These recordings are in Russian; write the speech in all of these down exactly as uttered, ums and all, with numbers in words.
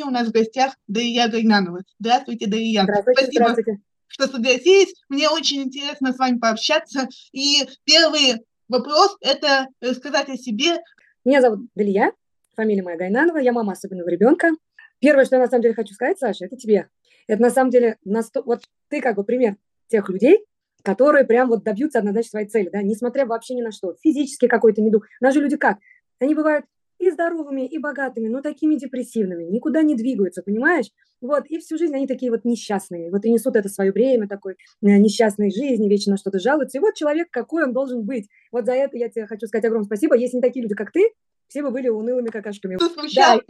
Сегодня у нас в гостях Далия Гайнанова. Здравствуйте, Далия. Здравствуйте, Спасибо, здравствуйте. Что согласились. Мне очень интересно с вами пообщаться. И первый вопрос – это рассказать о себе. Меня зовут Далия, фамилия моя Гайнанова, я мама особенного ребенка. Первое, что я на самом деле хочу сказать, Саша, это тебе. Это на самом деле, на сто... вот ты как бы пример тех людей, которые прям вот добьются однозначно своей цели, да, несмотря вообще ни на что. Физически какой-то недуг. Наши люди как? Они бывают и здоровыми, и богатыми, но такими депрессивными, никуда не двигаются, понимаешь? Вот, и всю жизнь они такие вот несчастные, вот и несут это свое бремя такой несчастной жизни, вечно на что-то жалуются. И вот человек, какой он должен быть. Вот за это я тебе хочу сказать огромное спасибо. Если не такие люди, как ты, все бы были унылыми какашками. Да.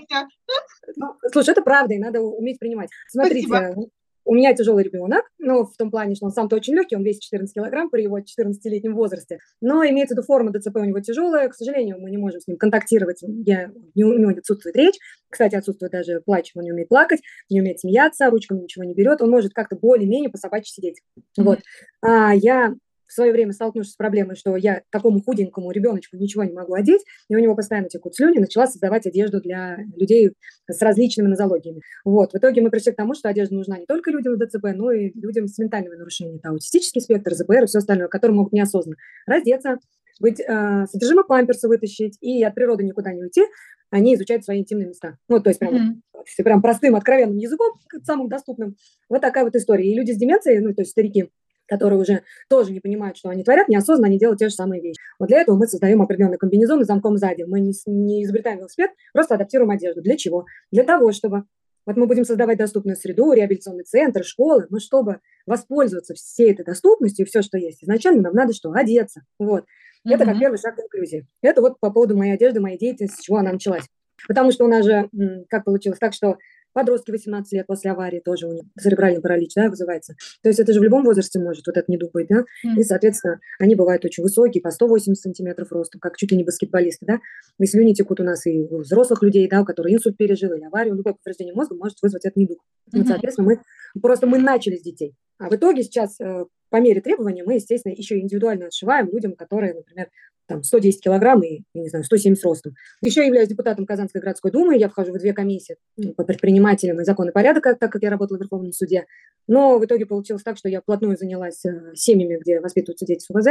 Ну, слушай, это правда, и надо уметь принимать. Смотрите, спасибо. У меня тяжелый ребенок, ну, в том плане, что он сам-то очень легкий, он весит четырнадцать килограмм при его четырнадцатилетнем возрасте, но имеется в виду форма ДЦП у него тяжелая, к сожалению, мы не можем с ним контактировать, я, не, у него отсутствует речь, кстати, отсутствует даже плач, он не умеет плакать, не умеет смеяться, ручками ничего не берет, он может как-то более-менее по-собачьи сидеть, mm-hmm. вот. А я в свое время столкнувшись с проблемой, что я такому худенькому ребеночку ничего не могу одеть, и у него постоянно текут слюни, начала создавать одежду для людей с различными нозологиями. Вот. В итоге мы пришли к тому, что одежда нужна не только людям с ДЦП, но и людям с ментальными нарушениями, это аутистический спектр, ЗПР и все остальное, которые могут неосознанно раздеться, быть, э, содержимое памперса вытащить и от природы никуда не уйти, они изучают свои интимные места. Ну, то есть прям, mm-hmm. если прям простым, откровенным языком, самым доступным. Вот такая вот история. И люди с деменцией, ну, то есть старики, которые уже тоже не понимают, что они творят, неосознанно они делают те же самые вещи. Вот для этого мы создаем определенный комбинезон с замком сзади. Мы не, не изобретаем велосипед, просто адаптируем одежду. Для чего? Для того, чтобы... Вот мы будем создавать доступную среду, реабилитационный центр, школы, но чтобы воспользоваться всей этой доступностью и все, что есть, изначально нам надо что? Одеться. Вот. Mm-hmm. Это как первый шаг к инклюзии. Это вот по поводу моей одежды, моей деятельности, с чего она началась. Потому что у нас же, как получилось так, что... Подростки восемнадцать лет после аварии тоже у них церебральный паралич, да, вызывается. То есть это же в любом возрасте может вот это недуг быть, да. Mm. И, соответственно, они бывают очень высокие, по сто восемьдесят сантиметров ростом, как чуть ли не баскетболисты, да. И слюни текут у нас и у взрослых людей, да, у которых инсульт пережил или аварию, любое повреждение мозга может вызвать этот недуг. Mm-hmm. Вот, соответственно, мы просто мы начали с детей. А в итоге сейчас по мере требований мы, естественно, еще индивидуально отшиваем людям, которые, например, там, сто десять килограмм и, я не знаю, сто семьдесят ростом. Еще я являюсь депутатом Казанской городской думы, я вхожу в две комиссии по предпринимателям и закон и порядок, так как я работала в Верховном суде. Но в итоге получилось так, что я вплотную занялась семьями, где воспитываются дети с УВЗ,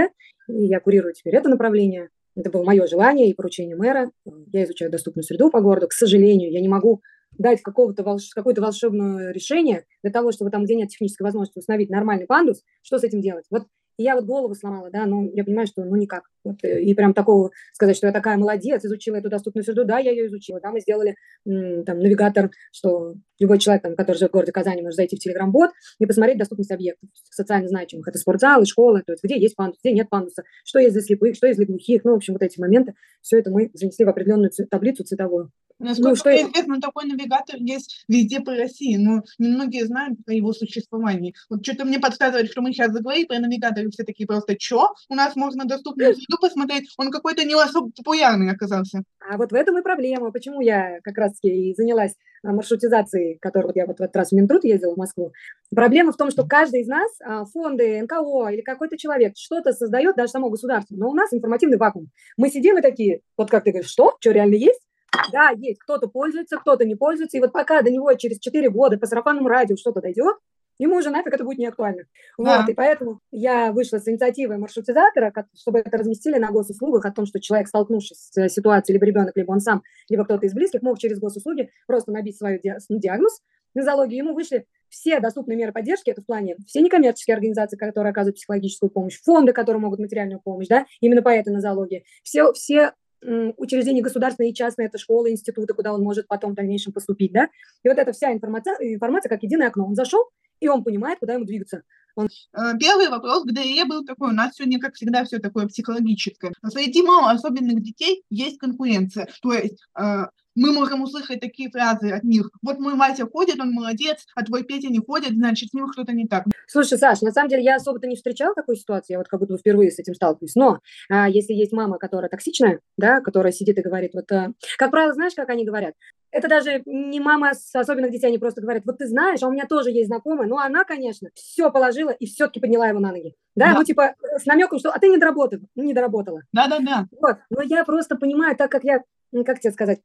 и я курирую теперь это направление. Это было мое желание и поручение мэра. Я изучаю доступную среду по городу. К сожалению, я не могу дать какого-то волш... какое-то волшебное решение для того, чтобы там, где нет технической возможности, установить нормальный пандус. Что с этим делать? Вот я вот голову сломала, да, но я понимаю, что ну никак. Вот, и прям такого сказать, что я такая молодец, изучила эту доступную среду, да, я ее изучила. Да, мы сделали там навигатор, что любой человек, там, который живет в городе Казани, может зайти в Телеграм-бот и посмотреть доступность объектов социально значимых. Это спортзалы, школы, то есть где есть пандус, где нет пандуса, что есть для слепых, что есть для глухих. Ну, в общем, вот эти моменты, все это мы занесли в определенную ц... таблицу цветовую. Насколько ну, что известно, я... такой навигатор есть везде по России, но немногие знают о его существовании. Вот что-то мне подсказывает, что мы сейчас заговорим про навигатор, и все такие просто, что? У нас можно доступную среду посмотреть? Он какой-то не особо популярный оказался. А вот в этом и проблема. Почему я как раз-таки и занялась маршрутизацией, которую я вот в этот раз в Минтруд ездила в Москву. Проблема в том, что каждый из нас, фонды, эн ка о или какой-то человек, что-то создает, даже само государство, но у нас информативный вакуум. Мы сидим и такие, вот как ты говоришь, что? Что, реально есть? Да, есть, кто-то пользуется, кто-то не пользуется, и вот пока до него через четыре года по сарафанному радио что-то дойдет, ему уже нафиг это будет не актуально. Да. Вот, и поэтому я вышла с инициативой маршрутизатора, чтобы это разместили на госуслугах, о том, что человек, столкнувшись с ситуацией, либо ребенок, либо он сам, либо кто-то из близких, мог через госуслуги просто набить свой диагноз, нозологию, ему вышли все доступные меры поддержки, это в плане все некоммерческие организации, которые оказывают психологическую помощь, фонды, которые могут материальную помощь, да, именно по этой нозологии, все, все учреждения государственные и частные, это школы, институты, куда он может потом в дальнейшем поступить, да, и вот эта вся информация, информация как единое окно, он зашел, и он понимает, куда ему двигаться. Он... Первый вопрос к Далии был такой, у нас сегодня, как всегда, все такое психологическое. Среди мало особенных детей есть конкуренция, то есть э, мы можем услышать такие фразы от них, вот мой Вася ходит, он молодец, а твой Петя не ходит, значит, с ним что-то не так. Слушай, Саш, на самом деле я особо-то не встречала такую ситуацию, я вот как будто впервые с этим сталкиваюсь, но а, если есть мама, которая токсичная, да, которая сидит и говорит, вот, а... как правило, знаешь, как они говорят? Это даже не мама с особенных детей, они просто говорят, вот ты знаешь, а у меня тоже есть знакомая, но она, конечно, все положила и все-таки подняла его на ноги. Да, да, ну типа с намеком, что а ты не доработала. Не доработала. Да-да-да. Вот. Но я просто понимаю, так как я, как тебе сказать,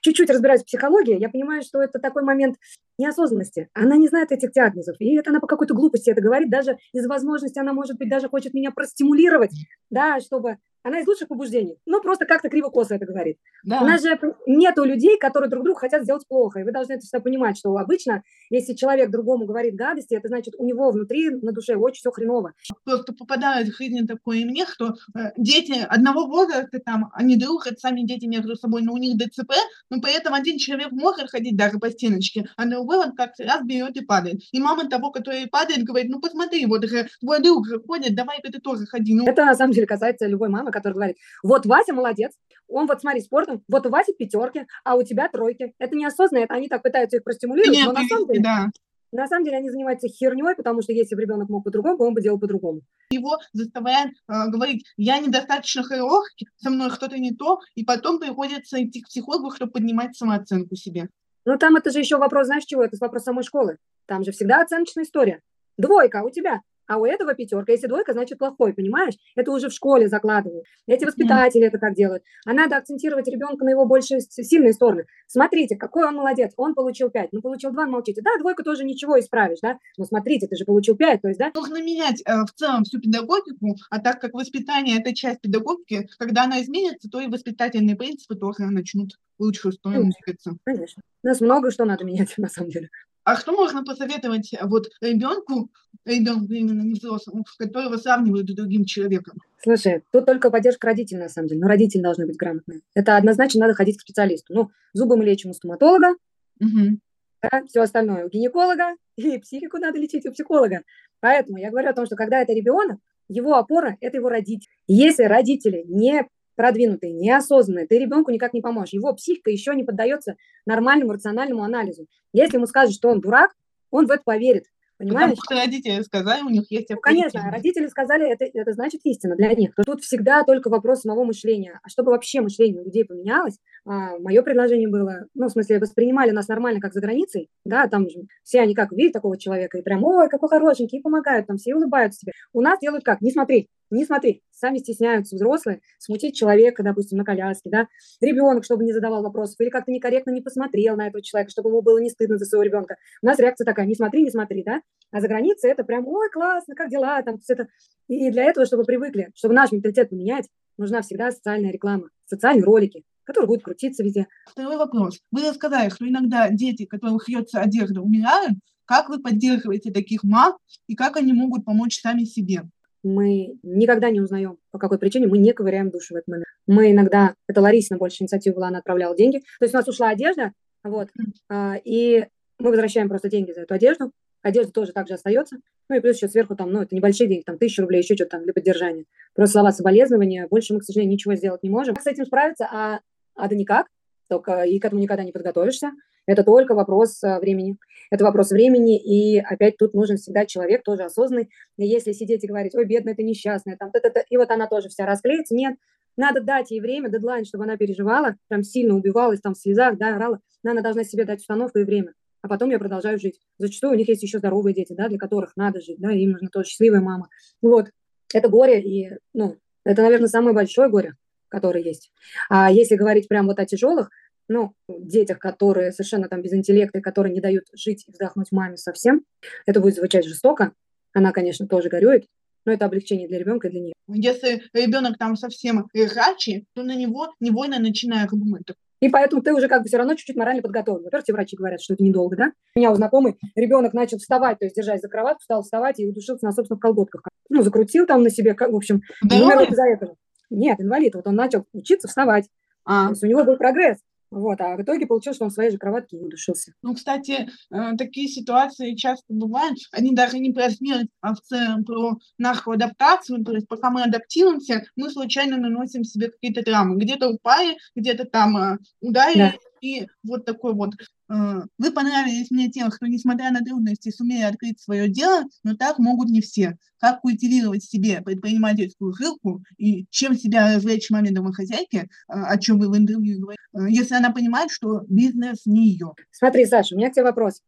чуть-чуть разбираюсь в психологии, я понимаю, что это такой момент неосознанности. Она не знает этих диагнозов. И это она по какой-то глупости это говорит. Даже из возможности она, может быть, даже хочет меня простимулировать, да, чтобы... Она из лучших побуждений, но просто как-то криво-косо это говорит. Да. У нас же нету людей, которые друг другу хотят сделать плохо. И вы должны это всегда понимать, что обычно, если человек другому говорит гадости, это значит, у него внутри, на душе очень все хреново. Просто попадают в жизни такое мне, что дети одного возраста, там, они дружат, сами дети между собой, но у них ДЦП, но при этом один человек может ходить даже по стеночке, а другой он как-то раз берет и падает. И мама того, который падает, говорит, ну посмотри, вот твой друг ходит, давай-ка ты тоже ходи. Ну. Это на самом деле касается любой мамы, который говорит, вот Вася молодец, он вот смотри спортом, вот у Васи пятерки, а у тебя тройки. Это неосознанно, это они так пытаются их простимулировать, нет, но на самом деле... Да. На самом деле они занимаются херней, потому что если бы ребенок мог по-другому, он бы делал по-другому. Его заставляет э, говорить, я недостаточно хорош, со мной что-то не то, и потом приходится идти к психологу, чтобы поднимать самооценку себе. Ну там это же еще вопрос, знаешь чего, это вопрос самой школы. Там же всегда оценочная история. Двойка у тебя. А у этого пятерка. Если двойка, значит плохой, понимаешь? Это уже в школе закладывают. Эти воспитатели mm. это как делают. А надо акцентировать ребенка на его больше сильные стороны. Смотрите, какой он молодец. Он получил пять, ну получил два, молчите. Да, двойку тоже ничего исправишь, да? Но смотрите, ты же получил пять, то есть, да? Нужно менять э, в целом всю педагогику, а так как воспитание – это часть педагогики, когда она изменится, то и воспитательные принципы тоже начнут лучше сторону двигаться. Mm. Конечно. У нас много что надо менять, на самом деле. А что можно посоветовать вот ребенку, ребенку именно не взрослому, которого сравнивают с другим человеком? Слушай, тут только поддержка родителей, на самом деле. Но родители должны быть грамотные. Это однозначно надо ходить к специалисту. Ну, зубы мы лечим у стоматолога, угу. да, все остальное у гинеколога, и психику надо лечить у психолога. Поэтому я говорю о том, что когда это ребенок, его опора – это его родители. Если родители не продвинутые, неосознанные, ты ребенку никак не поможешь. Его психика еще не поддается нормальному рациональному анализу. Если ему скажут, что он дурак, он в это поверит. Понимаешь? Потому что родители сказали, у них есть... Ну, конечно, родители сказали, это, это значит истина для них. Тут всегда только вопрос самого мышления. А чтобы вообще мышление людей поменялось, а, мое предложение было, ну, в смысле, воспринимали нас нормально, как за границей, да, там же все они как увидят такого человека и прям, ой, какой хорошенький, и помогают, там все улыбаются тебе. У нас делают как? Не смотри, не смотри. Сами стесняются взрослые смутить человека, допустим, на коляске, да, ребенок, чтобы не задавал вопросов, или как-то некорректно не посмотрел на этого человека, чтобы ему было не стыдно за своего ребенка. У нас реакция такая, не смотри, не смотри, да, а за границей это прям, ой, классно, как дела, там, все это. И для этого, чтобы привыкли, чтобы наш менталитет поменять, нужна всегда социальная реклама, социальные ролики, которые будут крутиться везде. Второй вопрос. Вы рассказали, что иногда дети, которым хьется одежда, умирают. Как вы поддерживаете таких мам и как они могут помочь сами себе? Мы никогда не узнаем, по какой причине мы не ковыряем душу в этот момент. Мы иногда, это Ларисина больше инициатива была, она отправляла деньги. То есть у нас ушла одежда, вот, и мы возвращаем просто деньги за эту одежду. Одежда тоже также остается. Ну и плюс еще сверху там, ну это небольшие деньги, там тысяча рублей, еще что-то там для поддержания. Просто слова соболезнования, больше мы, к сожалению, ничего сделать не можем. Как с этим справиться? А, а да никак. Только и к этому никогда не подготовишься. Это только вопрос времени. Это вопрос времени, и опять тут нужен всегда человек тоже осознанный. Если сидеть и говорить, ой, бедная, ты несчастная, там, та-та-та, и вот она тоже вся расклеится, нет. Надо дать ей время, дедлайн, чтобы она переживала, прям сильно убивалась, там в слезах, да, орала. Но она должна себе дать установку и время. А потом я продолжаю жить. Зачастую у них есть еще здоровые дети, да, для которых надо жить, да, им нужна тоже счастливая мама. Вот. Это горе, и, ну, это, наверное, самое большое горе, которое есть. А если говорить прям вот о тяжелых, ну, детях, которые совершенно там без интеллекта, которые не дают жить и вздохнуть маме совсем, это будет звучать жестоко. Она, конечно, тоже горюет, но это облегчение для ребенка и для нее. Если ребенок там совсем рачий, то на него невольно начинает мыть. И поэтому ты уже как бы все равно чуть-чуть морально подготовлен. Во-первых, тебе врачи говорят, что это недолго, да? У меня у знакомый ребенок начал вставать, то есть держась за кроватку, стал вставать и удушился на собственных колготках. Ну, закрутил там на себе, как, в общем, умер из-за этого. Нет, инвалид. Вот он начал учиться вставать. А. То есть у него был прогресс. Вот, а в итоге получилось, что он в своей же кроватке и удушился. Ну, кстати, такие ситуации часто бывают. Они даже не про смерть, а в целом про нашу адаптацию. То есть пока мы адаптируемся, мы случайно наносим себе какие-то травмы. Где-то упали, где-то там ударили. Да. И вот такой вот. Вы понравились мне тем, кто, несмотря на трудности, сумели открыть свое дело, но так могут не все. Как культивировать в себе предпринимательскую жилку и чем себя развлечь маме домохозяйки, о чем вы в интервью говорите, если она понимает, что бизнес не ее? Смотри, Саша, у меня к тебе вопрос.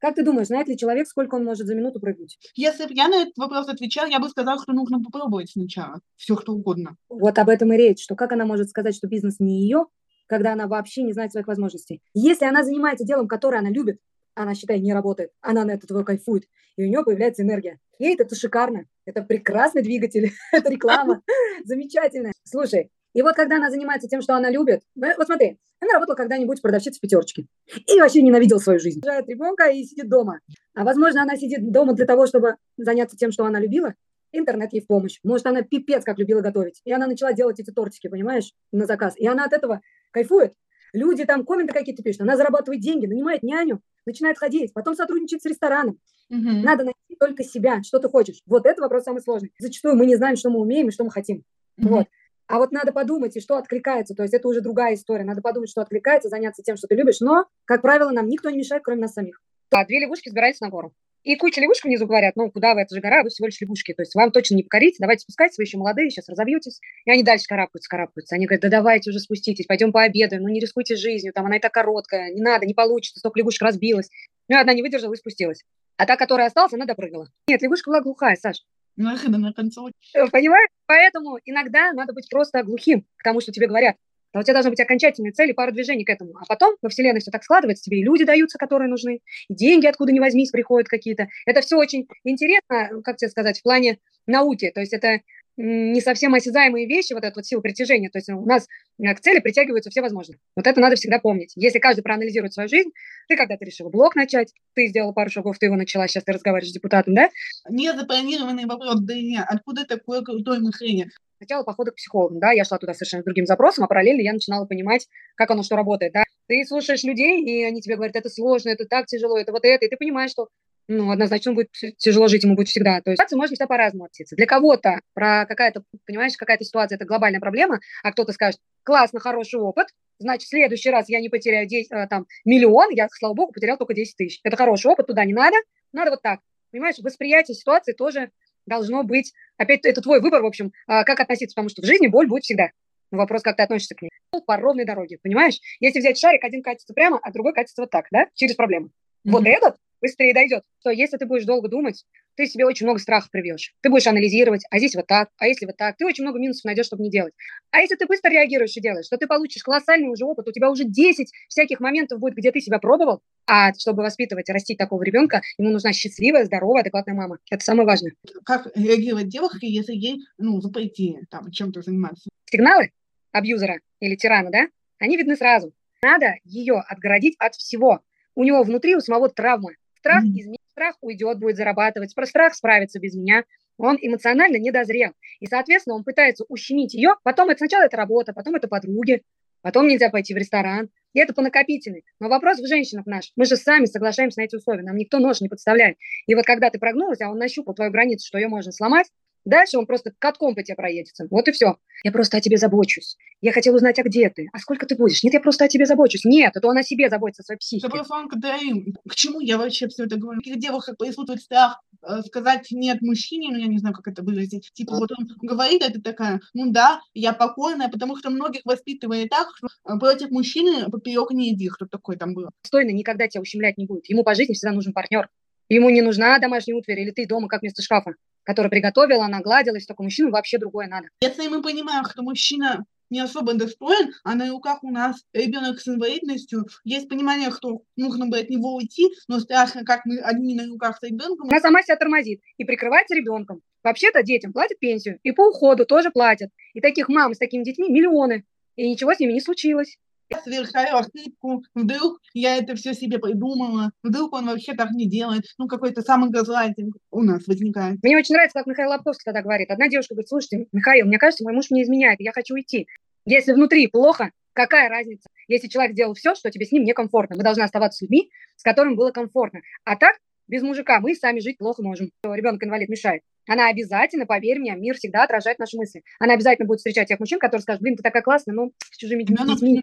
Как ты думаешь, знает ли человек, сколько он может за минуту прыгнуть? Если бы я на этот вопрос отвечала, я бы сказала, что нужно попробовать сначала все, что угодно. Вот об этом и речь, что как она может сказать, что бизнес не ее, когда она вообще не знает своих возможностей. Если она занимается делом, которое она любит, она, считай, не работает, она на это твое кайфует, и у нее появляется энергия. Ей это шикарно, это прекрасный двигатель, это реклама, замечательно. Слушай, и вот когда она занимается тем, что она любит, вот смотри, она работала когда-нибудь продавщицей в пятерочке и вообще ненавидела свою жизнь. Жает ребенка и сидит дома. А возможно, она сидит дома для того, чтобы заняться тем, что она любила. Интернет ей в помощь. Может, она пипец как любила готовить. И она начала делать эти тортики, понимаешь, на заказ. И она от этого кайфует. Люди там комменты какие-то пишут. Она зарабатывает деньги, нанимает няню, начинает ходить, потом сотрудничает с рестораном. Угу. Надо найти только себя, что ты хочешь. Вот это вопрос самый сложный. Зачастую мы не знаем, что мы умеем и что мы хотим. Угу. Вот. А вот надо подумать, и что откликается. То есть это уже другая история. Надо подумать, что откликается, заняться тем, что ты любишь. Но, как правило, нам никто не мешает, кроме нас самих. А две лягушки сбираются на гору. И куча лягушек внизу говорят, ну, куда вы, это же гора, вы всего лишь лягушки. То есть вам точно не покорите, давайте спускайтесь, вы еще молодые, сейчас разобьетесь. И они дальше карабкаются, карабкаются. Они говорят, да давайте уже спуститесь, пойдем пообедаем, ну, не рискуйте жизнью, там она и так короткая, не надо, не получится, столько лягушек разбилось. Ну, одна не выдержала и спустилась. А та, которая осталась, она допрыгнула. Нет, лягушка была глухая, Саш. Понимаешь? Поэтому иногда надо быть просто глухим к тому, что тебе говорят. А у тебя должны быть окончательные цели, пара движений к этому. А потом во вселенной все так складывается, тебе и люди даются, которые нужны, и деньги откуда ни возьмись приходят какие-то. Это все очень интересно, как тебе сказать, в плане науки. То есть это не совсем осязаемые вещи, вот эта вот сила притяжения. То есть у нас к цели притягиваются все возможные. Вот это надо всегда помнить. Если каждый проанализирует свою жизнь, ты когда-то решила блог начать, ты сделала пару шагов, ты его начала, сейчас ты разговариваешь с депутатом, да? Не запланированный вопрос, да и нет. Откуда такое крутое мышление? Сначала похода к психологу, да, я шла туда совершенно другим запросом, а параллельно я начинала понимать, как оно, что работает, да. Ты слушаешь людей, и они тебе говорят, это сложно, это так тяжело, это вот это, и ты понимаешь, что, ну, однозначно, будет тяжело жить, ему будет всегда. То есть можно всегда по-разному относиться. Для кого-то про какая-то, понимаешь, какая-то ситуация, это глобальная проблема, а кто-то скажет, классно, хороший опыт, значит, в следующий раз я не потеряю там миллион, я, слава богу, потерял только десять тысяч. Это хороший опыт, туда не надо, надо вот так. Понимаешь, восприятие ситуации тоже должно быть, опять, это твой выбор, в общем, как относиться, потому что в жизни боль будет всегда. Вопрос, как ты относишься к ней. По ровной дороге, понимаешь? Если взять шарик, один катится прямо, а другой катится вот так, да, через проблемы. Mm-hmm. Вот этот быстрее дойдет. То если ты будешь долго думать, ты себе очень много страхов привьешь. Ты будешь анализировать, а здесь вот так, а если вот так. Ты очень много минусов найдешь, чтобы не делать. А если ты быстро реагируешь и делаешь, то ты получишь колоссальный уже опыт. У тебя уже десять всяких моментов будет, где ты себя пробовал. А чтобы воспитывать и растить такого ребенка, ему нужна счастливая, здоровая, адекватная мама. Это самое важное. Как реагировать девушке, если ей, ну, запретили там, чем-то заниматься? Сигналы абьюзера или тирана, да, они видны сразу. Надо ее отгородить от всего. У него внутри, у самого травма. Страх изменит, страх уйдет, будет зарабатывать, про страх справится без меня. Он эмоционально недозрел. И, соответственно, он пытается ущемить ее. Потом это сначала это работа, потом это подруги, потом нельзя пойти в ресторан. И это по накопительной. Но вопрос в женщинах наш. Мы же сами соглашаемся на эти условия. Нам никто нож не подставляет. И вот когда ты прогнулась, а он нащупал твою границу, что ее можно сломать, дальше он просто катком по тебе проедется. Вот и все. Я просто о тебе забочусь. Я хотела узнать, а где ты? А сколько ты будешь? Нет, я просто о тебе забочусь. Нет, это он о себе заботится, о своей психике. Да просто он кадрим. К чему я вообще все это говорю? Каких девушек присутствует страх сказать «нет» мужчине, ну, я не знаю, как это выразить. Типа вот он говорит, это такая, ну да, я покорная, потому что многих воспитывали так, что против мужчины поперек не иди, кто такой там был. Стойно никогда тебя ущемлять не будет. Ему по жизни всегда нужен партнер. Ему не нужна домашняя утварь или ты дома, как вместо шкафа, которая приготовила, нагладилась, только мужчину вообще другое надо. Если мы понимаем, что мужчина не особо достоин, а на руках у нас ребенок с инвалидностью, есть понимание, что нужно бы от него уйти, но страшно, как мы одни на руках с ребенком. Она сама себя тормозит и прикрывается ребенком. Вообще-то детям платят пенсию, и по уходу тоже платят. И таких мам с такими детьми миллионы, и ничего с ними не случилось. Я совершаю ошибку, вдруг я это все себе придумала, вдруг он вообще так не делает, ну, какой-то самогазлайтинг у нас возникает. Мне очень нравится, как Михаил Лобковский тогда говорит. Одна девушка говорит, слушайте, Михаил, мне кажется, мой муж мне изменяет, я хочу уйти. Если внутри плохо, какая разница? Если человек сделал все, что тебе с ним некомфортно, вы должны оставаться с людьми, с которыми было комфортно. А так, без мужика мы сами жить плохо можем. Ребенок-инвалид мешает. Она обязательно, поверь мне, мир всегда отражает наши мысли. Она обязательно будет встречать тех мужчин, которые скажут, блин, ты такая классная, но с чужими детьми.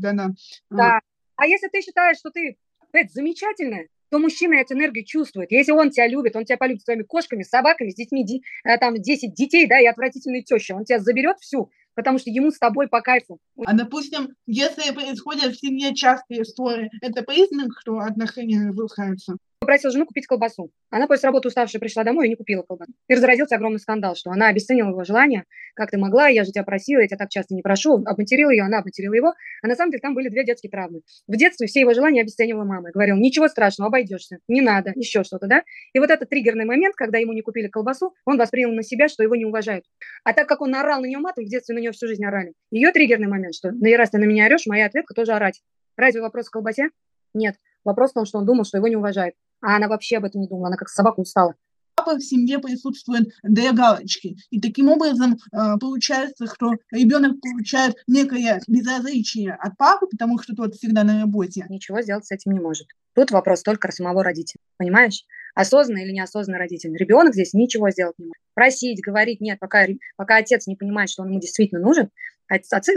Да, да. Да. А если ты считаешь, что ты это замечательная, то мужчина эту энергию чувствует. Если он тебя любит, он тебя полюбит своими кошками, собаками, с детьми, там, десять детей, да, и отвратительной тещей. Он тебя заберет всю, потому что ему с тобой по кайфу. А, допустим, если происходят в семье частые ссоры, это признак, что отношения разрушаются? Попросил жену купить колбасу. Она после работы уставшая пришла домой и не купила колбасу. И разразился огромный скандал, что она обесценила его желание. Как ты могла, я же тебя просила, я тебя так часто не прошу. Обматерила ее, она обматерила его. А на самом деле там были две детские травмы. В детстве все его желания обесценивала мама. Говорила, ничего страшного, обойдешься, не надо, еще что-то, да? И вот этот триггерный момент, когда ему не купили колбасу, он воспринял на себя, что его не уважают. А так как он орал на нее матом, в детстве на нее всю жизнь орали. Ее триггерный момент, что «Да и раз ты на меня орешь, моя ответка тоже орать». Разве вопрос в колбасе? Нет. Вопрос в том, что он думал, что его не уважают. А она вообще об этом не думала, она как собака устала. Папа в семье присутствует две галочки. И таким образом э, получается, что ребенок получает некое безразличие от папы, потому что тот всегда на работе. Ничего сделать с этим не может. Тут вопрос только самого родителя, понимаешь? Осознанно или неосознанно родитель. Ребенок здесь ничего сделать не может. Просить, говорить нет, пока, пока отец не понимает, что он ему действительно нужен. Отцы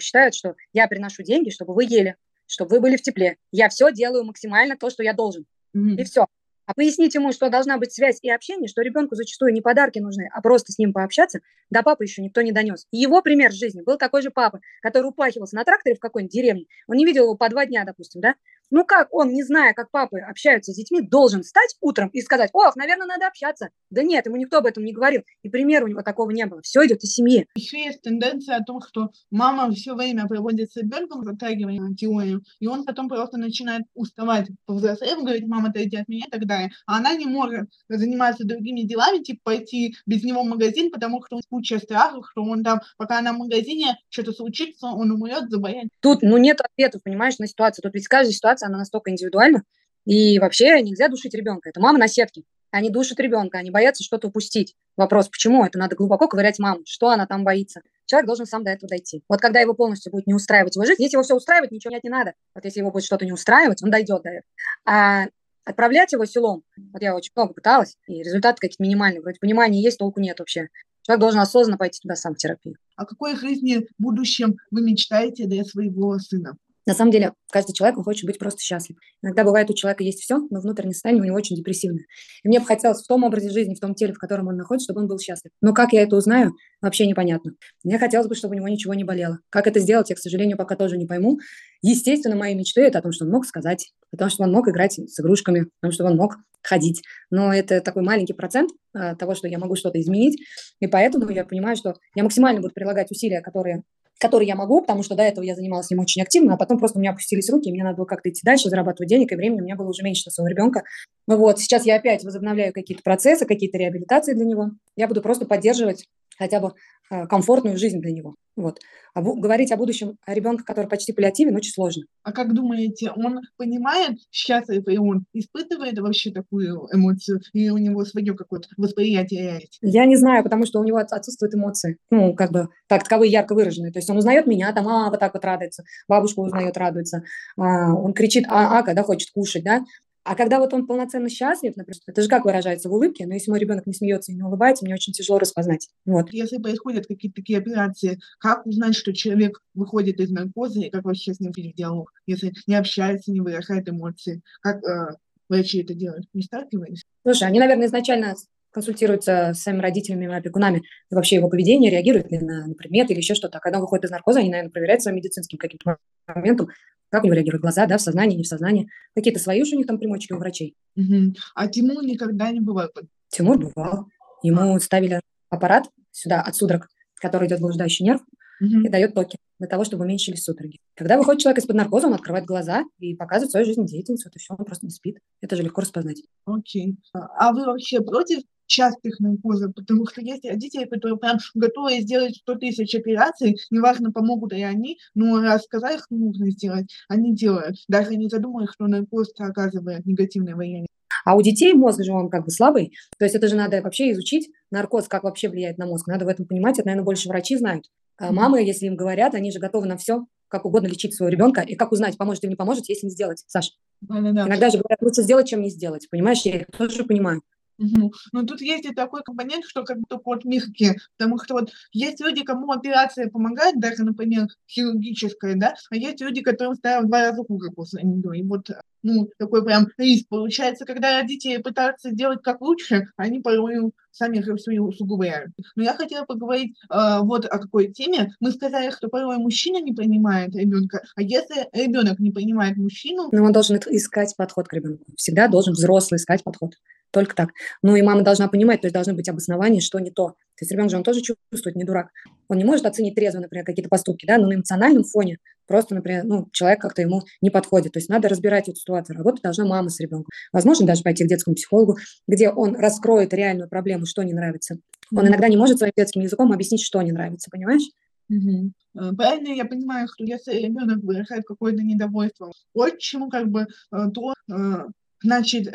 считают, что я приношу деньги, чтобы вы ели, чтобы вы были в тепле. Я все делаю максимально то, что я должен. Mm-hmm. И все. А пояснить ему, что должна быть связь и общение, что ребенку зачастую не подарки нужны, а просто с ним пообщаться, до папы еще никто не донес. И его пример в жизни был такой же папа, который упахивался на тракторе в какой-нибудь деревне. Он не видел его по два дня, допустим, да? Ну как он, не зная, как папы общаются с детьми, должен встать утром и сказать, ох, наверное, надо общаться. Да нет, ему никто об этом не говорил. И примера у него такого не было. Все идет из семьи. Еще есть тенденция о том, что мама все время проводит с ребенком, затрагивая теорию, и он потом просто начинает уставать, повзрослев, говорит, мама, отойди от меня и так далее. А она не может заниматься другими делами, типа пойти без него в магазин, потому что куча страхов, что он там, пока она в магазине, что-то случится, он умрет, заболеет. Тут, ну, нет ответа, понимаешь, на ситуацию. Тут ведь каждая ситуация, она настолько индивидуальна, и вообще нельзя душить ребенка. Это мама на сетке. Они душат ребенка, они боятся что-то упустить. Вопрос, почему? Это надо глубоко ковырять маму. Что она там боится? Человек должен сам до этого дойти. Вот когда его полностью будет не устраивать его жизнь, если его все устраивает, ничего менять не надо. Вот если его будет что-то не устраивать, он дойдет до этого. А отправлять его селом, вот я очень много пыталась, и результаты какие-то минимальные. Вроде понимания есть, толку нет вообще. Человек должен осознанно пойти туда сам в терапию. О какой жизни в будущем вы мечтаете для своего сына? На самом деле, каждый человек хочет быть просто счастлив. Иногда бывает, у человека есть все, но внутреннее состояние у него очень депрессивное. И мне бы хотелось в том образе жизни, в том теле, в котором он находится, чтобы он был счастлив. Но как я это узнаю, вообще непонятно. Мне хотелось бы, чтобы у него ничего не болело. Как это сделать, я, к сожалению, пока тоже не пойму. Естественно, мои мечты – это о том, что он мог сказать, о том, что он мог играть с игрушками, о том, что он мог ходить. Но это такой маленький процент того, что я могу что-то изменить. И поэтому я понимаю, что я максимально буду прилагать усилия, которые... который я могу, потому что до этого я занималась им очень активно, а потом просто у меня опустились руки, и мне надо было как-то идти дальше, зарабатывать денег, и времени у меня было уже меньше на своего ребенка. Ну вот, сейчас я опять возобновляю какие-то процессы, какие-то реабилитации для него. Я буду просто поддерживать хотя бы э, комфортную жизнь для него. Вот. А бу- говорить о будущем ребенка, который почти паллиативен, очень сложно. А как думаете, он понимает, счастлив ли он, испытывает вообще такую эмоцию, или у него свое какое-то восприятие? Я не знаю, потому что у него отсутствуют эмоции, ну, как бы, так таковые ярко выраженные. То есть он узнает меня, там, а, вот так вот радуется, бабушку узнает, радуется, а, он кричит, а, а, когда хочет кушать, да. А когда вот он полноценно счастлив, например, это же как выражается в улыбке, но если мой ребенок не смеется и не улыбается, мне очень тяжело распознать. Вот. Если происходят какие-то такие операции, как узнать, что человек выходит из наркоза, и как вообще с ним вести диалог, если не общается, не выражает эмоции? Как э, врачи это делают? Не сталкивались? Слушай, они, наверное, изначально консультируются с самими родителями, опекунами, вообще его поведение, реагирует ли на, на предмет или еще что-то. А когда он выходит из наркоза, они, наверное, проверяют своим медицинским каким-то моментом, как у него реагируют глаза, да, в сознании, не в сознании. Какие-то свои уж у них там примочки у врачей. Угу. А Тимур никогда не бывал? Тимур бывал. Ему ставили аппарат сюда от судорог, который идет блуждающий нерв, угу. и дает токи для того, чтобы уменьшились судороги. Когда выходит человек из-под наркоза, он открывает глаза и показывает свою жизнедеятельность. Вот и все, он просто не спит. Это же легко распознать. Окей. А вы вообще против частых наркозов, потому что есть родители, которые прям готовы сделать сто тысяч операций, неважно, помогут ли они, но раз сказали, что нужно сделать, они делают. Даже не задумываясь, что наркоз оказывает негативное влияние. А у детей мозг же он как бы слабый, то есть это же надо вообще изучить, наркоз как вообще влияет на мозг, надо в этом понимать, это, наверное, больше врачи знают. А мамы, если им говорят, они же готовы на все, как угодно лечить своего ребенка, и как узнать, поможет или не поможет, если не сделать, Саш. Да-да-да. Иногда же говорят, лучше сделать, чем не сделать, понимаешь, я это тоже понимаю. Угу. Но тут есть и такой компонент, что как будто под мягкие, потому что вот есть люди, кому операция помогает, даже, например, хирургическая, да, а есть люди, которым ставят в два раза хуже после нее. И вот, ну, такой прям риск получается, когда родители пытаются сделать как лучше, они порой сами же все усугубляют. Но я хотела поговорить э, вот о какой теме. Мы сказали, что порой мужчина не понимает ребенка, а если ребенок не понимает мужчину... Но он должен искать подход к ребенку. Всегда должен взрослый искать подход. Только так. Ну и мама должна понимать, то есть должно быть обоснование, что не то. То есть ребенок же, он тоже чувствует, не дурак. Он не может оценить трезво, например, какие-то поступки, да, но на эмоциональном фоне просто, например, ну, человек как-то ему не подходит. То есть надо разбирать эту ситуацию. Работать должна мама с ребенком. Возможно, даже пойти к детскому психологу, где он раскроет реальную проблему, что не нравится. Он иногда не может своим детским языком объяснить, что не нравится, понимаешь? Угу. Правильно я понимаю, что если ребенок выражает какое-то недовольство, почему как бы то, значит...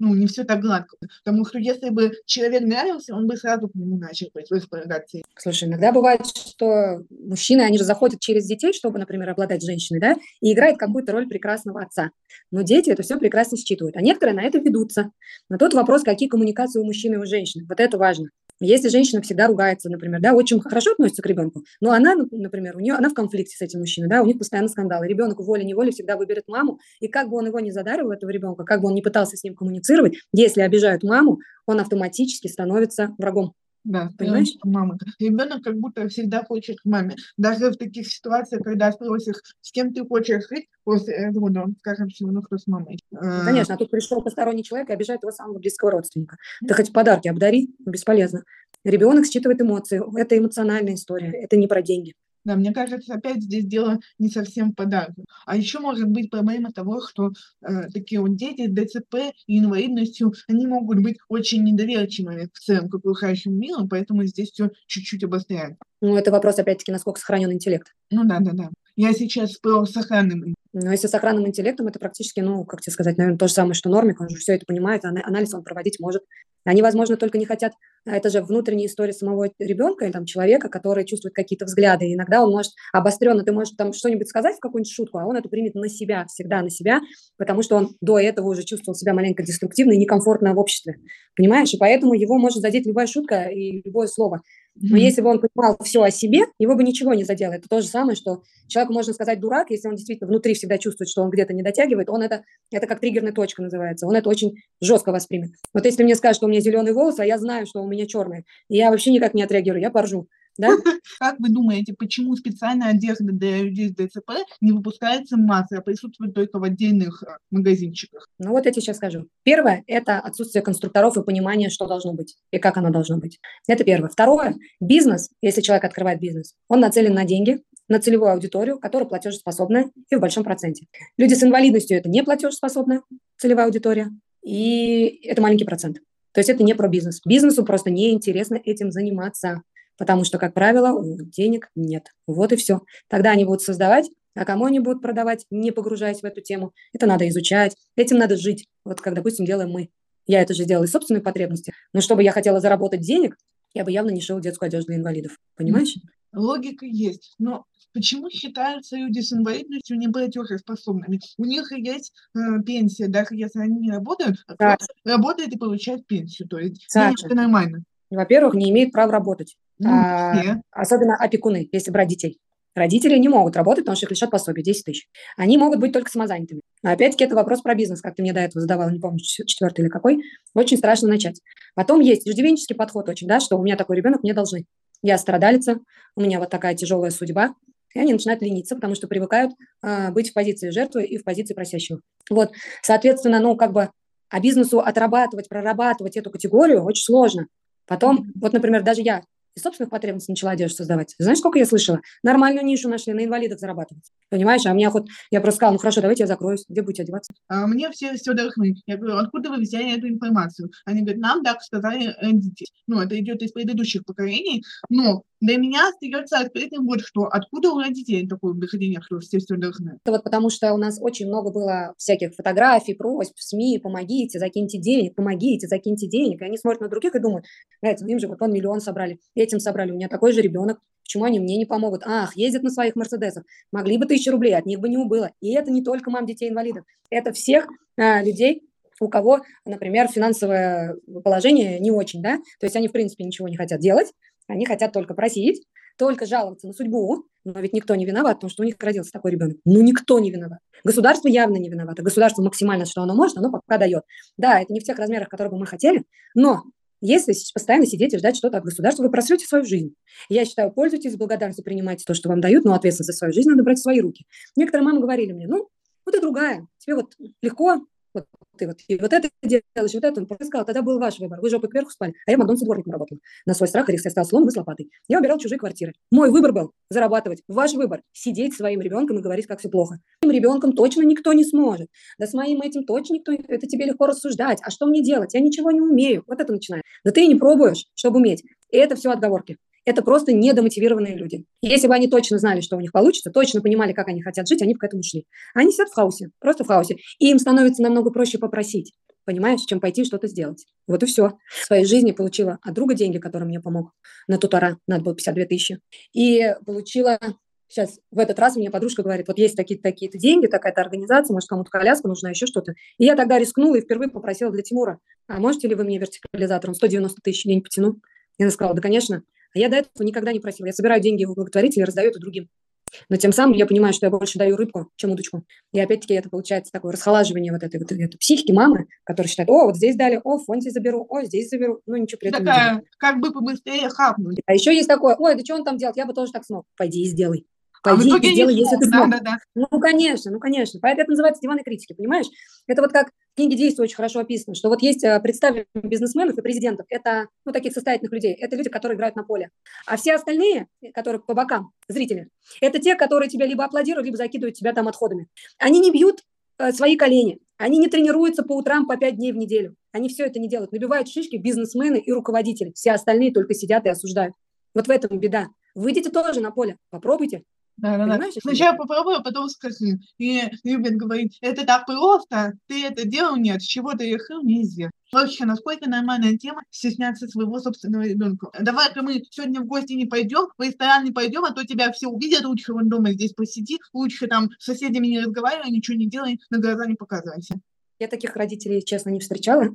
Ну, не все так гладко. Потому что если бы человек нравился, он бы сразу к нему начал располагаться. Слушай, иногда бывает, что мужчины, они же заходят через детей, чтобы, например, обладать женщиной, да, и играет какую-то роль прекрасного отца. Но дети это все прекрасно считывают. А некоторые на это ведутся. Но тут вопрос, какие коммуникации у мужчины и у женщины. Вот это важно. Если женщина всегда ругается, например, да, очень хорошо относится к ребенку, но она, например, у нее, она в конфликте с этим мужчиной, да, у них постоянно скандалы. Ребенок волей-неволей всегда выберет маму, и как бы он его не задарил, этого ребенка, как бы он не пытался с ним коммуницировать, если обижают маму, он автоматически становится врагом. Да, понимаешь? Мама. Ребенок как будто всегда хочет к маме. Даже в таких ситуациях, когда спросишь, с кем ты хочешь жить, после рода, он скажет, все равно кто с мамой. Конечно, а тут пришел посторонний человек и обижает его самого близкого родственника. Ты хоть подарки обдари, бесполезно. Ребенок считывает эмоции. Это эмоциональная история, это не про деньги. Да, мне кажется, опять здесь дело не совсем в подарке. А еще может быть проблема того, что э, такие вот дети с ДЦП и инвалидностью, они могут быть очень недоверчивыми в целом к окружающему миру, поэтому здесь все чуть-чуть обостряется. Ну, это вопрос, опять-таки, насколько сохранен интеллект. Ну да, да, да. Я сейчас про сохранным. Но если с сохранным интеллектом, это практически, ну, как тебе сказать, наверное, то же самое, что нормик, он же все это понимает, анализ он проводить может. Они, возможно, только не хотят, это же внутренняя история самого ребенка или там человека, который чувствует какие-то взгляды. И иногда он может обостренно, ты можешь там что-нибудь сказать в какую-нибудь шутку, а он это примет на себя, всегда на себя, потому что он до этого уже чувствовал себя маленько деструктивно и некомфортно в обществе, понимаешь? И поэтому его может задеть любая шутка и любое слово. Но mm-hmm. если бы он понимал все о себе, его бы ничего не задело. Это то же самое, что человеку можно сказать дурак, если он действительно внутри всегда чувствует, что он где-то не дотягивает, он это, это как триггерная точка называется, он это очень жестко воспримет. Вот если мне скажут, что у меня зеленые волосы, а я знаю, что у меня черные, и я вообще никак не отреагирую, я поржу. Да? Как вы думаете, почему специальная одежда для людей с ДЦП не выпускается в массы, а присутствует только в отдельных магазинчиках? Ну вот я тебе сейчас скажу. Первое – это отсутствие конструкторов и понимания, что должно быть и как оно должно быть. Это первое. Второе – бизнес, если человек открывает бизнес, он нацелен на деньги, на целевую аудиторию, которая платежеспособна и в большом проценте. Люди с инвалидностью – это не платежеспособная целевая аудитория, и это маленький процент. То есть это не про бизнес. Бизнесу просто неинтересно этим заниматься. Потому что, как правило, денег нет. Вот и все. Тогда они будут создавать, а кому они будут продавать, не погружаясь в эту тему. Это надо изучать, этим надо жить. Вот как, допустим, делаем мы. Я это же делала из собственной потребности. Но чтобы я хотела заработать денег, я бы явно не шила детскую одежду для инвалидов. Понимаешь? Логика есть, но почему считаются люди с инвалидностью неплатежеспособными? У них есть э, пенсия, даже если они не работают, а кто-то работает и получает пенсию. То есть денежка нормально. Во-первых, не имеют права работать. А, особенно опекуны, если брать детей. Родители не могут работать, потому что их лишат пособия десять тысяч. Они могут быть только самозанятыми. Но опять-таки это вопрос про бизнес, как ты мне до этого задавала, не помню, четвертый или какой. Очень страшно начать. Потом есть иждивенческий подход очень, да, что у меня такой ребенок, мне должны. Я страдалица, у меня вот такая тяжелая судьба. И они начинают лениться, потому что привыкают а, быть в позиции жертвы и в позиции просящего. Вот, соответственно, ну как бы, а бизнесу отрабатывать, прорабатывать эту категорию очень сложно. Потом, вот, например, даже я из собственных потребностей начала одежду создавать. Знаешь, сколько я слышала? Нормальную нишу нашли, на инвалидов зарабатывать. Понимаешь? А мне хоть, я просто сказала, ну хорошо, давайте я закроюсь. Где будете одеваться? А мне все, все должны. Я говорю, откуда вы взяли эту информацию? Они говорят, нам так сказали родители. Ну, это идет из предыдущих поколений. Но для меня остается открытым вот что. Откуда у родителей такое выходение, что все все должны? Это вот потому, что у нас очень много было всяких фотографий, просьб в СМИ, помогите, закиньте денег, помогите, закиньте денег. И они смотрят на других и думают, знаете, им же вот он миллион собрали. Этим собрали, у меня такой же ребенок, почему они мне не помогут? Ах, ездят на своих мерседесах, могли бы тысячу рублей, от них бы не убыло. И это не только мам детей-инвалидов, это всех а, людей, у кого, например, финансовое положение не очень, да, то есть они, в принципе, ничего не хотят делать, они хотят только просить, только жаловаться на судьбу, но ведь никто не виноват в том, что у них родился такой ребенок. Ну, никто не виноват. Государство явно не виновато. Государство максимально, что оно может, оно пока дает. Да, это не в тех размерах, которые бы мы хотели, но если постоянно сидеть и ждать что-то от государства, вы просрете свою жизнь. Я считаю, пользуйтесь, благодарностью принимайте то, что вам дают, но ответственность за свою жизнь надо брать в свои руки. Некоторые мамы говорили мне, ну, вот и другая, тебе вот легко, вот ты вот, и вот это делаешь, вот это. Он просто сказал, тогда был ваш выбор, вы жопой кверху спали, а я в Макдональдсе дворником работала. На свой страх и риск я стал слон, вы с лопатой. Я убирал чужие квартиры. Мой выбор был зарабатывать, ваш выбор сидеть своим ребенком и говорить, как все плохо. С моим ребенком точно никто не сможет. Да с моим этим точно никто, это тебе легко рассуждать. А что мне делать? Я ничего не умею. Вот это начинает. Да ты и не пробуешь, чтобы уметь. И это все отговорки. Это просто недомотивированные люди. Если бы они точно знали, что у них получится, точно понимали, как они хотят жить, они бы к этому шли. Они сидят в хаосе, просто в хаосе. И им становится намного проще попросить, понимаешь, чем пойти что-то сделать. Вот и все. В своей жизни получила от друга деньги, который мне помог. На тутора надо было пятьдесят две тысячи. И получила... Сейчас в этот раз мне подружка говорит, вот есть такие-то такие деньги, такая-то организация, может, кому-то коляска нужна, еще что-то. И я тогда рискнула и впервые попросила для Тимура, а можете ли вы мне вертикализатором сто девяносто тысяч в день потяну? И она сказала, да, конечно. А я до этого никогда не просила. Я собираю деньги у благотворителей и раздаю это другим. Но тем самым я понимаю, что я больше даю рыбку, чем удочку. И опять-таки это получается такое расхолаживание вот этой, вот этой психики мамы, которая считает, о, вот здесь дали, о, в фонде заберу, о, здесь заберу. Ну, ничего при этом не делаю. Как бы побыстрее хапнуть. А еще есть такое, ой, да что он там делает, я бы тоже так смог. Пойди и сделай. Пойди а и сделай, если ты да, да, да. Ну, конечно, ну, конечно. Поэтому это называется диванной критики, понимаешь? Это вот как в книге «Действия» очень хорошо описано, что вот есть представители бизнесменов и президентов, это, ну, таких состоятельных людей, это люди, которые играют на поле. А все остальные, которые по бокам, зрители, это те, которые тебя либо аплодируют, либо закидывают тебя там отходами. Они не бьют э, свои колени, они не тренируются по утрам по пять дней в неделю. Они все это не делают. Набивают шишки бизнесмены и руководители. Все остальные только сидят и осуждают. Вот в этом беда. Выйдите тоже на поле, попробуйте. Да, да, да. Сначала попробую, а потом скажи. И Любин говорит, это так просто, ты это делал, нет, с чего ты решил, нельзя. Вообще, насколько нормальная тема стесняться своего собственного ребенка. Давай-ка мы сегодня в гости не пойдем, в ресторан не пойдем, а то тебя все увидят, лучше вон дома здесь посиди, лучше там с соседями не разговаривай, ничего не делай, на глаза не показывайся. Я таких родителей, честно, не встречала,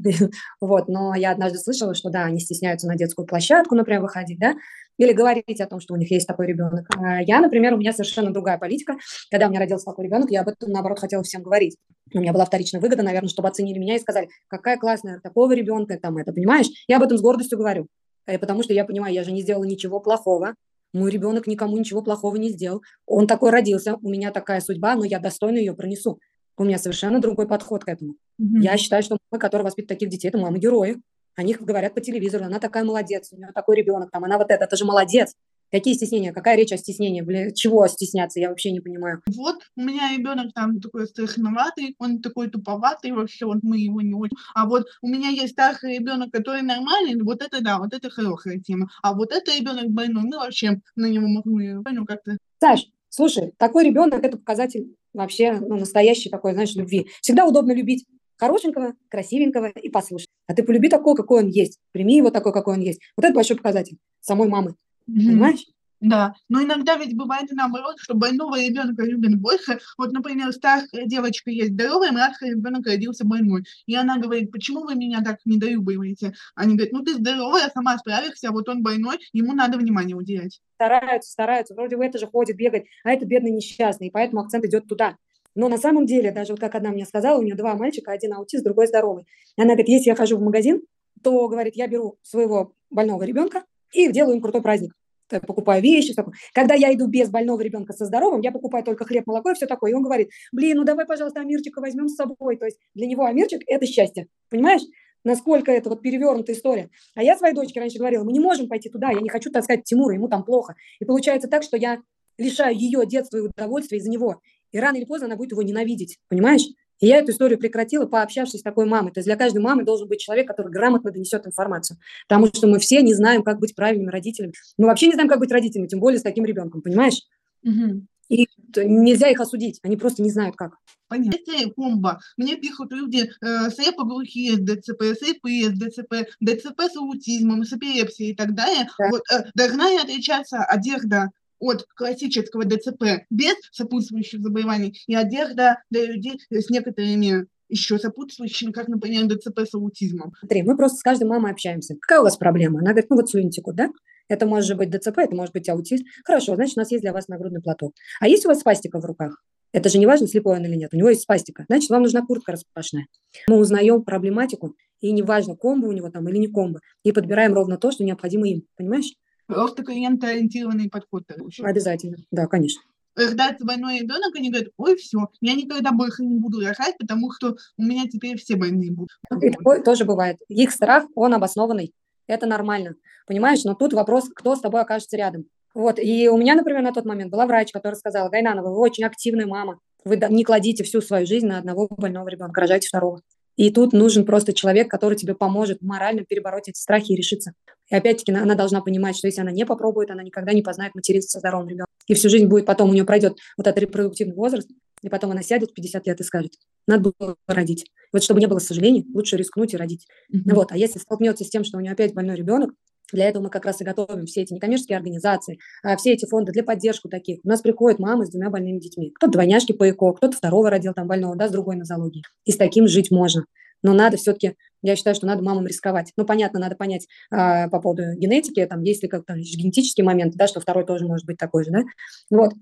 вот, но я однажды слышала, что, да, они стесняются на детскую площадку, например, выходить, да, или говорить о том, что у них есть такой ребенок. А я, например, у меня совершенно другая политика. Когда у меня родился такой ребенок, я об этом, наоборот, хотела всем говорить. У меня была вторичная выгода, наверное, чтобы оценили меня и сказали, какая классная, такого ребенка, там, это, понимаешь? Я об этом с гордостью говорю, потому что я понимаю, я же не сделала ничего плохого. Мой ребенок никому ничего плохого не сделал. Он такой родился, у меня такая судьба, но я достойно ее пронесу. У меня совершенно другой подход к этому. Mm-hmm. Я считаю, что мамы, которые воспитывают таких детей, это мамы-герои. О них говорят по телевизору, она такая молодец, у нее такой ребенок, там, она вот это, это же молодец. Какие стеснения? Какая речь о стеснении? Бля, чего стесняться? Я вообще не понимаю. Вот у меня ребенок там такой страшноватый, он такой туповатый вообще, вот мы его не очень. А вот у меня есть старший ребенок, который нормальный, вот это да, вот это хорошая тема. А вот это ребенок больной, мы вообще на него могли, понял как-то. Саш, слушай, такой ребенок это показатель вообще ну, настоящей такой, знаешь, любви. Всегда удобно любить хорошенького, красивенького и послушного. А ты полюби такого, какой он есть. Прими его такой, какой он есть. Вот это большой показатель самой мамы. Mm-hmm. Понимаешь? Да, но иногда ведь бывает и наоборот, что больного ребенка любят больше. Вот, например, старшая девочка есть здоровая, младший ребенок родился больной. И она говорит, почему вы меня так недолюбливаете? Они говорят, ну ты здоровая, сама справишься, а вот он больной, ему надо внимание уделять. Стараются, стараются, вроде бы это же ходит, бегает, а это бедный несчастный, и поэтому акцент идет туда. Но на самом деле, даже вот как одна мне сказала, у нее два мальчика, один аутист, другой здоровый. И она говорит, если я хожу в магазин, то, говорит, я беру своего больного ребенка и делаю им крутой праздник. Я покупаю вещи, такое. Когда я иду без больного ребенка со здоровым, я покупаю только хлеб, молоко и все такое. И он говорит, блин, ну давай, пожалуйста, Амирчика возьмем с собой. То есть для него Амирчик – это счастье. Понимаешь, насколько это вот перевернутая история. А я своей дочке раньше говорила, мы не можем пойти туда, я не хочу таскать Тимура, ему там плохо. И получается так, что я лишаю ее детства и удовольствия из-за него. И рано или поздно она будет его ненавидеть, понимаешь? И я эту историю прекратила, пообщавшись с такой мамой. То есть для каждой мамы должен быть человек, который грамотно донесет информацию. Потому что мы все не знаем, как быть правильными родителями. Мы вообще не знаем, как быть родителями, тем более с таким ребенком, понимаешь? Угу. И нельзя их осудить, они просто не знают, как. Понятно. Это комбо. Мне пишут люди э, с эпоглухией, с ДЦП, с ИП, с ДЦП, ДЦП с аутизмом, с эпилепсией и так далее. Да. Вот, э, должна ли отличаться одежда от классического ДЦП без сопутствующих заболеваний и одежда для людей с некоторыми еще сопутствующим, как, например, ДЦП с аутизмом. Смотри, мы просто с каждой мамой общаемся. Какая у вас проблема? Она говорит, ну вот сунтику, да? Это может быть ДЦП, это может быть аутизм. Хорошо, значит, у нас есть для вас нагрудный платок. А есть у вас спастика в руках? Это же не важно, слепой он или нет. У него есть спастика. Значит, вам нужна куртка распашная. Мы узнаем проблематику, и неважно, комбо у него там или не комбо, и подбираем ровно то, что необходимо им. Понимаешь? Просто клиентоориентированный подход. Обязательно, да, конечно. Когда больной ребенок, они говорят, ой, все, я никогда больше не буду рожать, потому что у меня теперь все больные будут. И такое тоже бывает. Их страх, он обоснованный. Это нормально, понимаешь? Но тут вопрос, кто с тобой окажется рядом. Вот, и у меня, например, на тот момент была врач, которая сказала, Гайнанова, вы очень активная мама, вы не кладите всю свою жизнь на одного больного ребенка, рожайте второго. И тут нужен просто человек, который тебе поможет морально перебороть эти страхи и решиться. И опять-таки она должна понимать, что если она не попробует, она никогда не познает материнство со здоровым ребенком. И всю жизнь будет, потом у нее пройдет вот этот репродуктивный возраст, и потом она сядет в пятьдесят лет и скажет, надо было родить. Вот чтобы не было сожалений, лучше рискнуть и родить. Mm-hmm. Вот. А если столкнется с тем, что у нее опять больной ребенок, для этого мы как раз и готовим все эти некоммерческие организации, все эти фонды для поддержки таких. У нас приходят мамы с двумя больными детьми. Кто-то двойняшки по ЭКО, кто-то второго родил там больного, да, с другой нозологией. И с таким жить можно. Но надо все-таки, я считаю, что надо мамам рисковать. Ну, понятно, надо понять а, по поводу генетики, там есть ли как-то генетический момент, да, что второй тоже может быть такой же, да. Вот.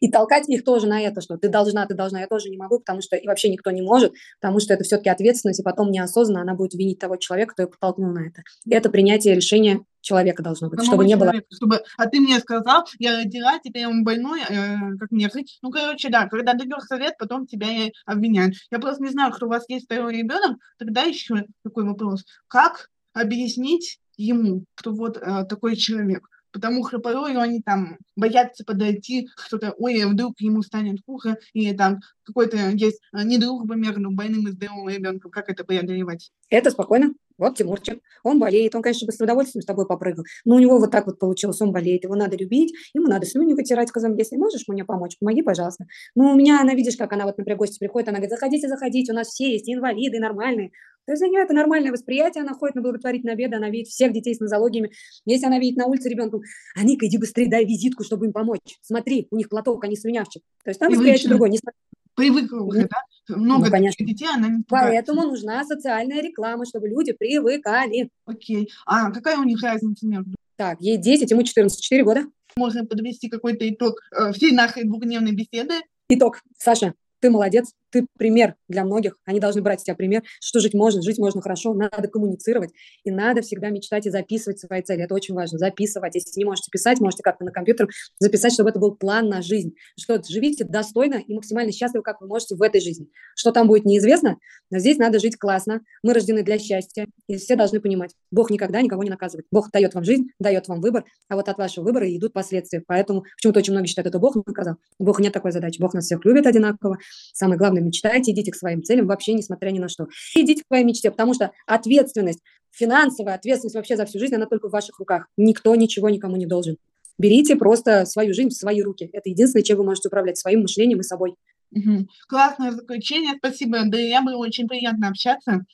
И толкать их тоже на это, что ты должна, ты должна, я тоже не могу, потому что и вообще никто не может, потому что это все-таки ответственность, и потом неосознанно она будет винить того человека, кто ее подтолкнул на это. И это принятие решения человека должно быть, чтобы не было... Чтобы, а ты мне сказал, я родила, теперь он больной, э, как мне жить? Ну, короче, да, когда даешь совет, потом тебя и обвиняют. Я просто не знаю, что у вас есть второй ребенок, тогда еще такой вопрос. Как объяснить ему, что вот э, такой человек? Потому что порой они там боятся подойти, что-то, ой, вдруг ему станет хуже, и там какой-то есть недруг по меру больным и здоровым ребенком, как это преодолевать? Это спокойно. Вот Тимурчик, он болеет, он, конечно, бы с удовольствием с тобой попрыгал, но у него вот так вот получилось, он болеет, его надо любить, ему надо слюни вытирать, сказать, если можешь мне помочь, помоги, пожалуйста. Ну, у меня, она, видишь, как она вот, например, гости приходит, она говорит, заходите, заходите, у нас все есть, инвалиды, нормальные. То есть у нее это нормальное восприятие, она ходит на благотворительные обеды, она видит всех детей с нозологиями. Если она видит на улице ребенка, а Ника, иди быстрее, дай визитку, чтобы им помочь. Смотри, у них платок, они слюнявчик. То есть там восприятие другое, не смотри. Привыкла уже, да? Много ну, детей, она не пугает. Поэтому нужна социальная реклама, чтобы люди привыкали. Окей. А какая у них разница между? Так, ей десять, ему четырнадцать, четыре года. Можно подвести какой-то итог э, всей нашей двухдневной беседы. Итог. Саша, ты молодец, ты пример для многих. Они должны брать с тебя пример, что жить можно, жить можно хорошо, надо коммуницировать. И надо всегда мечтать и записывать свои цели. Это очень важно, записывать. Если не можете писать, можете как-то на компьютер записать, чтобы это был план на жизнь. Что живите достойно и максимально счастливо, как вы можете в этой жизни. Что там будет неизвестно, но здесь надо жить классно. Мы рождены для счастья, и все должны понимать. Бог никогда никого не наказывает. Бог дает вам жизнь, дает вам выбор, а вот от вашего выбора идут последствия. Поэтому почему-то очень многие считают, это Бог наказал. Бог нет такой задачи. Бог нас всех любит одинаково. Самое главное, мечтайте, идите к своим целям вообще, несмотря ни на что. Идите к своей мечте, потому что ответственность, финансовая ответственность вообще за всю жизнь, она только в ваших руках. Никто ничего никому не должен. Берите просто свою жизнь в свои руки. Это единственное, чем вы можете управлять, своим мышлением и собой. Угу. Классное заключение. Спасибо, Далия. Было очень приятно общаться.